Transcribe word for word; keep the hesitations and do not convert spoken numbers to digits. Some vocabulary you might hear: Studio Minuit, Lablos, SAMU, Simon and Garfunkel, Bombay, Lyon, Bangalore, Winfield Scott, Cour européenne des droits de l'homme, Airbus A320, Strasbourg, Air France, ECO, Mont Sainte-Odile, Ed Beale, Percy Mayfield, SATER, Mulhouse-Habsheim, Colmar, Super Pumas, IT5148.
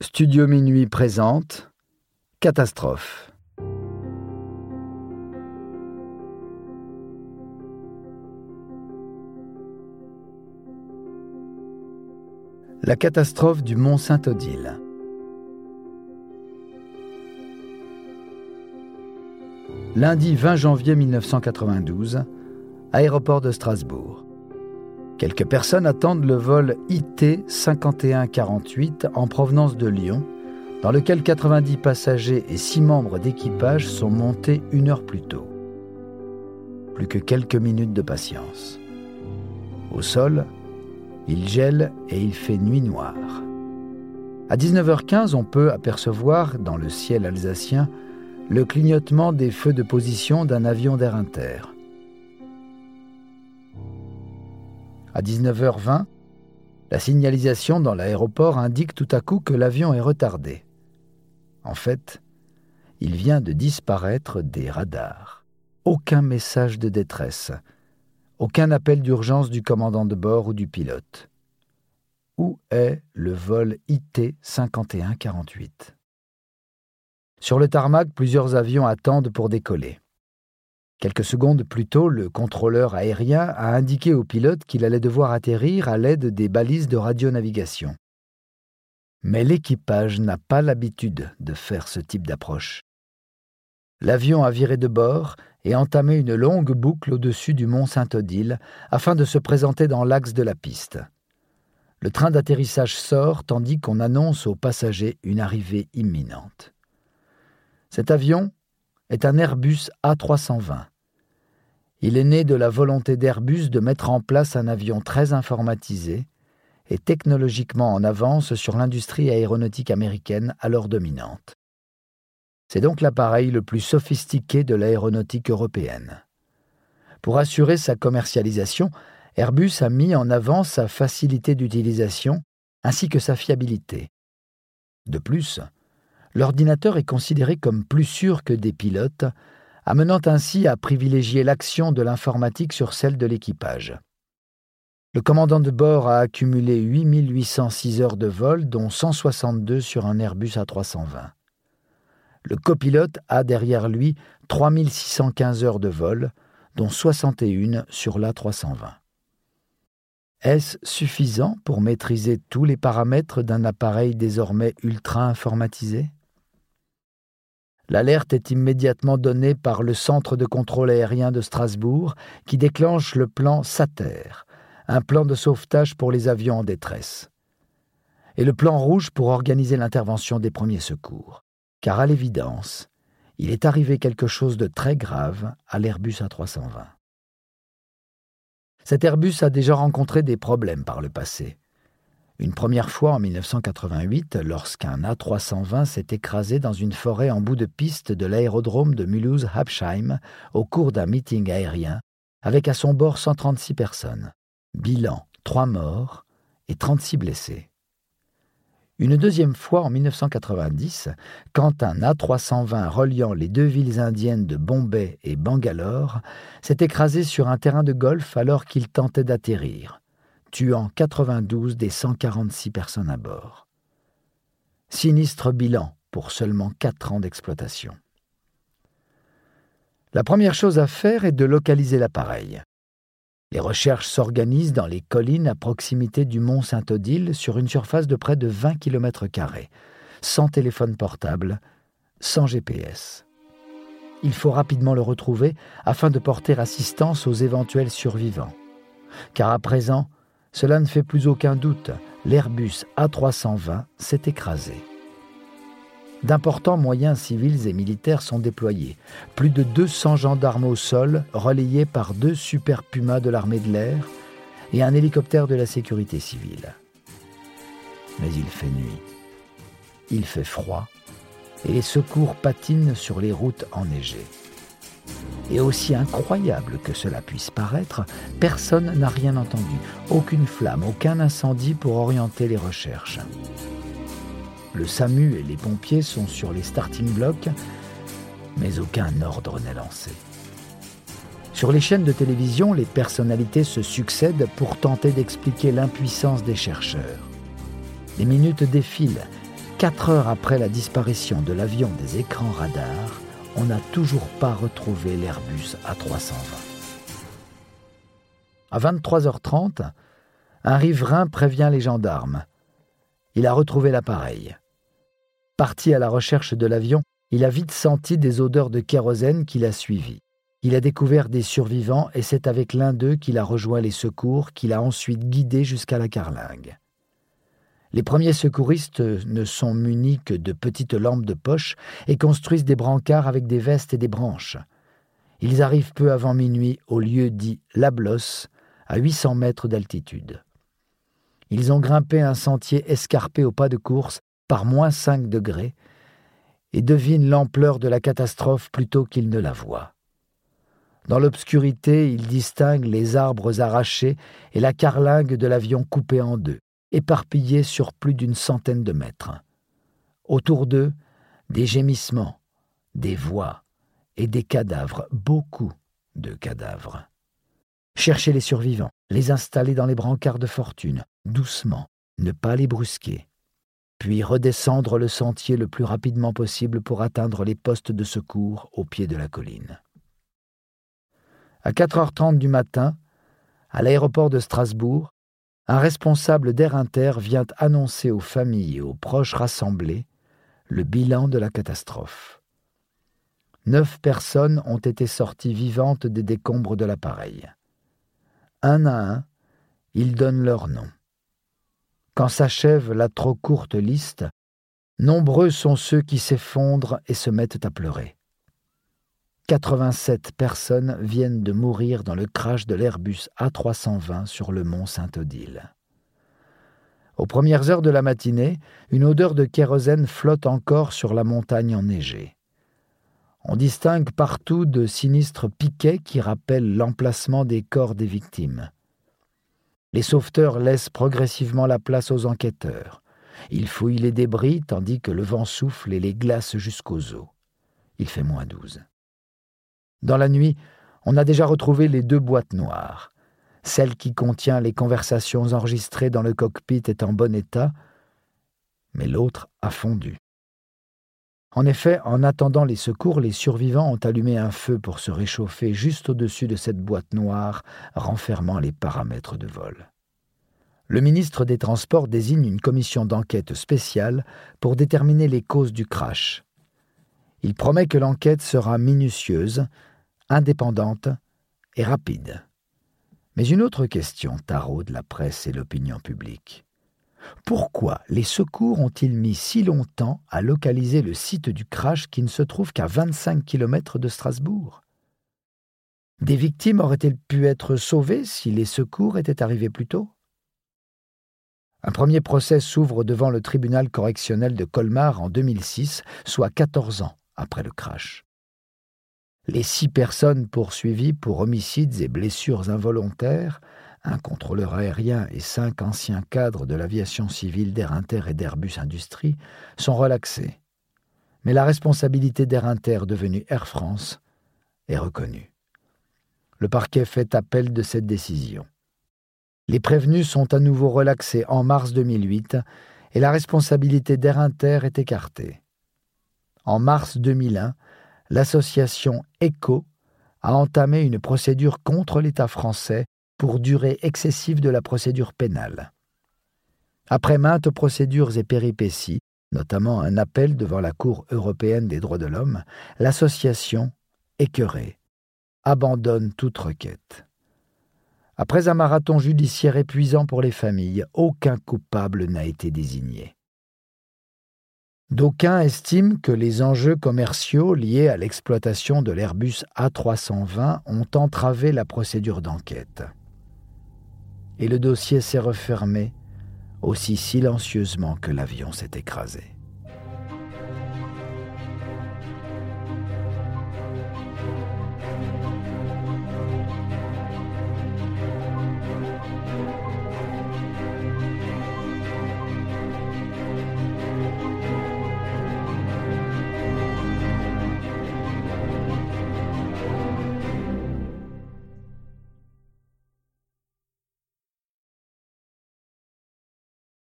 Studio Minuit présente Catastrophe. La catastrophe du Mont Sainte-Odile. Lundi vingt janvier mille neuf cent quatre-vingt-douze, aéroport de Strasbourg. Quelques personnes attendent le vol I T cinq un quatre huit en provenance de Lyon, dans lequel quatre-vingt-dix passagers et six membres d'équipage sont montés une heure plus tôt. Plus que quelques minutes de patience. Au sol, il gèle et il fait nuit noire. À dix-neuf heures quinze, on peut apercevoir, dans le ciel alsacien, le clignotement des feux de position d'un avion d'Air Inter. À dix-neuf heures vingt, la signalisation dans l'aéroport indique tout à coup que l'avion est retardé. En fait, il vient de disparaître des radars. Aucun message de détresse, aucun appel d'urgence du commandant de bord ou du pilote. Où est le vol I T cinq un quatre huit ? Sur le tarmac, plusieurs avions attendent pour décoller. Quelques secondes plus tôt, le contrôleur aérien a indiqué au pilote qu'il allait devoir atterrir à l'aide des balises de radionavigation. Mais l'équipage n'a pas l'habitude de faire ce type d'approche. L'avion a viré de bord et entamé une longue boucle au-dessus du mont Sainte-Odile afin de se présenter dans l'axe de la piste. Le train d'atterrissage sort tandis qu'on annonce aux passagers une arrivée imminente. Cet avion est un Airbus A trois cent vingt. Il est né de la volonté d'Airbus de mettre en place un avion très informatisé et technologiquement en avance sur l'industrie aéronautique américaine alors dominante. C'est donc l'appareil le plus sophistiqué de l'aéronautique européenne. Pour assurer sa commercialisation, Airbus a mis en avant sa facilité d'utilisation ainsi que sa fiabilité. De plus, l'ordinateur est considéré comme plus sûr que des pilotes, amenant ainsi à privilégier l'action de l'informatique sur celle de l'équipage. Le commandant de bord a accumulé huit mille huit cent six heures de vol, dont cent soixante-deux sur un Airbus A trois cent vingt. Le copilote a derrière lui trois mille six cent quinze heures de vol, dont soixante et une sur l'A trois cent vingt. Est-ce suffisant pour maîtriser tous les paramètres d'un appareil désormais ultra-informatisé ? L'alerte est immédiatement donnée par le Centre de contrôle aérien de Strasbourg qui déclenche le plan SATER, un plan de sauvetage pour les avions en détresse. Et le plan rouge pour organiser l'intervention des premiers secours. Car à l'évidence, il est arrivé quelque chose de très grave à l'Airbus A trois cent vingt. Cet Airbus a déjà rencontré des problèmes par le passé. Une première fois en mille neuf cent quatre-vingt-huit, lorsqu'un A trois cent vingt s'est écrasé dans une forêt en bout de piste de l'aérodrome de Mulhouse-Habsheim au cours d'un meeting aérien, avec à son bord cent trente-six personnes. Bilan, trois morts et trente-six blessés. Une deuxième fois en mille neuf cent quatre-vingt-dix, quand un A trois cent vingt reliant les deux villes indiennes de Bombay et Bangalore s'est écrasé sur un terrain de golf alors qu'il tentait d'atterrir, tuant quatre-vingt-douze des cent quarante-six personnes à bord. Sinistre bilan pour seulement quatre ans d'exploitation. La première chose à faire est de localiser l'appareil. Les recherches s'organisent dans les collines à proximité du mont Sainte-Odile sur une surface de près de vingt kilomètres carrés, sans téléphone portable, sans G P S. Il faut rapidement le retrouver afin de porter assistance aux éventuels survivants. Car à présent, cela ne fait plus aucun doute, l'Airbus A trois cent vingt s'est écrasé. D'importants moyens civils et militaires sont déployés. Plus de deux cents gendarmes au sol, relayés par deux Super Pumas de l'armée de l'air et un hélicoptère de la sécurité civile. Mais il fait nuit, il fait froid et les secours patinent sur les routes enneigées. Et aussi incroyable que cela puisse paraître, personne n'a rien entendu, aucune flamme, aucun incendie pour orienter les recherches. Le SAMU et les pompiers sont sur les starting blocks, mais aucun ordre n'est lancé. Sur les chaînes de télévision, les personnalités se succèdent pour tenter d'expliquer l'impuissance des chercheurs. Les minutes défilent Quatre heures après la disparition de l'avion des écrans radars, on n'a toujours pas retrouvé l'Airbus A trois cent vingt. À vingt-trois heures trente, un riverain prévient les gendarmes. Il a retrouvé l'appareil. Parti à la recherche de l'avion, il a vite senti des odeurs de kérosène qui l'a suivi. Il a découvert des survivants et c'est avec l'un d'eux qu'il a rejoint les secours, qu'il a ensuite guidé jusqu'à la carlingue. Les premiers secouristes ne sont munis que de petites lampes de poche et construisent des brancards avec des vestes et des branches. Ils arrivent peu avant minuit au lieu dit Lablos, à huit cents mètres d'altitude. Ils ont grimpé un sentier escarpé au pas de course par moins cinq degrés et devinent l'ampleur de la catastrophe plutôt qu'ils ne la voient. Dans l'obscurité, ils distinguent les arbres arrachés et la carlingue de l'avion coupée en deux, éparpillée sur plus d'une centaine de mètres. Autour d'eux, des gémissements, des voix et des cadavres, beaucoup de cadavres. Chercher les survivants, les installer dans les brancards de fortune, doucement, ne pas les brusquer, puis redescendre le sentier le plus rapidement possible pour atteindre les postes de secours au pied de la colline. À quatre heures trente du matin, à l'aéroport de Strasbourg, un responsable d'Air Inter vient annoncer aux familles et aux proches rassemblés le bilan de la catastrophe. Neuf personnes ont été sorties vivantes des décombres de l'appareil. Un à un, ils donnent leur nom. Quand s'achève la trop courte liste, nombreux sont ceux qui s'effondrent et se mettent à pleurer. quatre-vingt-sept personnes viennent de mourir dans le crash de l'Airbus A trois cent vingt sur le Mont Sainte-Odile. Aux premières heures de la matinée, une odeur de kérosène flotte encore sur la montagne enneigée. On distingue partout de sinistres piquets qui rappellent l'emplacement des corps des victimes. Les sauveteurs laissent progressivement la place aux enquêteurs. Ils fouillent les débris tandis que le vent souffle et les glace jusqu'aux os. Il fait moins douze. Dans la nuit, on a déjà retrouvé les deux boîtes noires. Celle qui contient les conversations enregistrées dans le cockpit est en bon état, mais l'autre a fondu. En effet, en attendant les secours, les survivants ont allumé un feu pour se réchauffer juste au-dessus de cette boîte noire renfermant les paramètres de vol. Le ministre des Transports désigne une commission d'enquête spéciale pour déterminer les causes du crash. Il promet que l'enquête sera minutieuse, indépendante et rapide. Mais une autre question taraude la presse et l'opinion publique. Pourquoi les secours ont-ils mis si longtemps à localiser le site du crash qui ne se trouve qu'à vingt-cinq kilomètres de Strasbourg ? Des victimes auraient-elles pu être sauvées si les secours étaient arrivés plus tôt ? Un premier procès s'ouvre devant le tribunal correctionnel de Colmar en deux mille six, soit quatorze ans après le crash. Les six personnes poursuivies pour homicides et blessures involontaires, un contrôleur aérien et cinq anciens cadres de l'aviation civile d'Air Inter et d'Airbus Industrie, sont relaxés. Mais la responsabilité d'Air Inter, devenue Air France, est reconnue. Le parquet fait appel de cette décision. Les prévenus sont à nouveau relaxés en mars deux mille huit et la responsabilité d'Air Inter est écartée. En mars deux mille un, l'association E C O a entamé une procédure contre l'État français pour durée excessive de la procédure pénale. Après maintes procédures et péripéties, notamment un appel devant la Cour européenne des droits de l'homme, l'association, écœurée, abandonne toute requête. Après un marathon judiciaire épuisant pour les familles, aucun coupable n'a été désigné. D'aucuns estiment que les enjeux commerciaux liés à l'exploitation de l'Airbus A trois cent vingt ont entravé la procédure d'enquête. Et le dossier s'est refermé aussi silencieusement que l'avion s'est écrasé.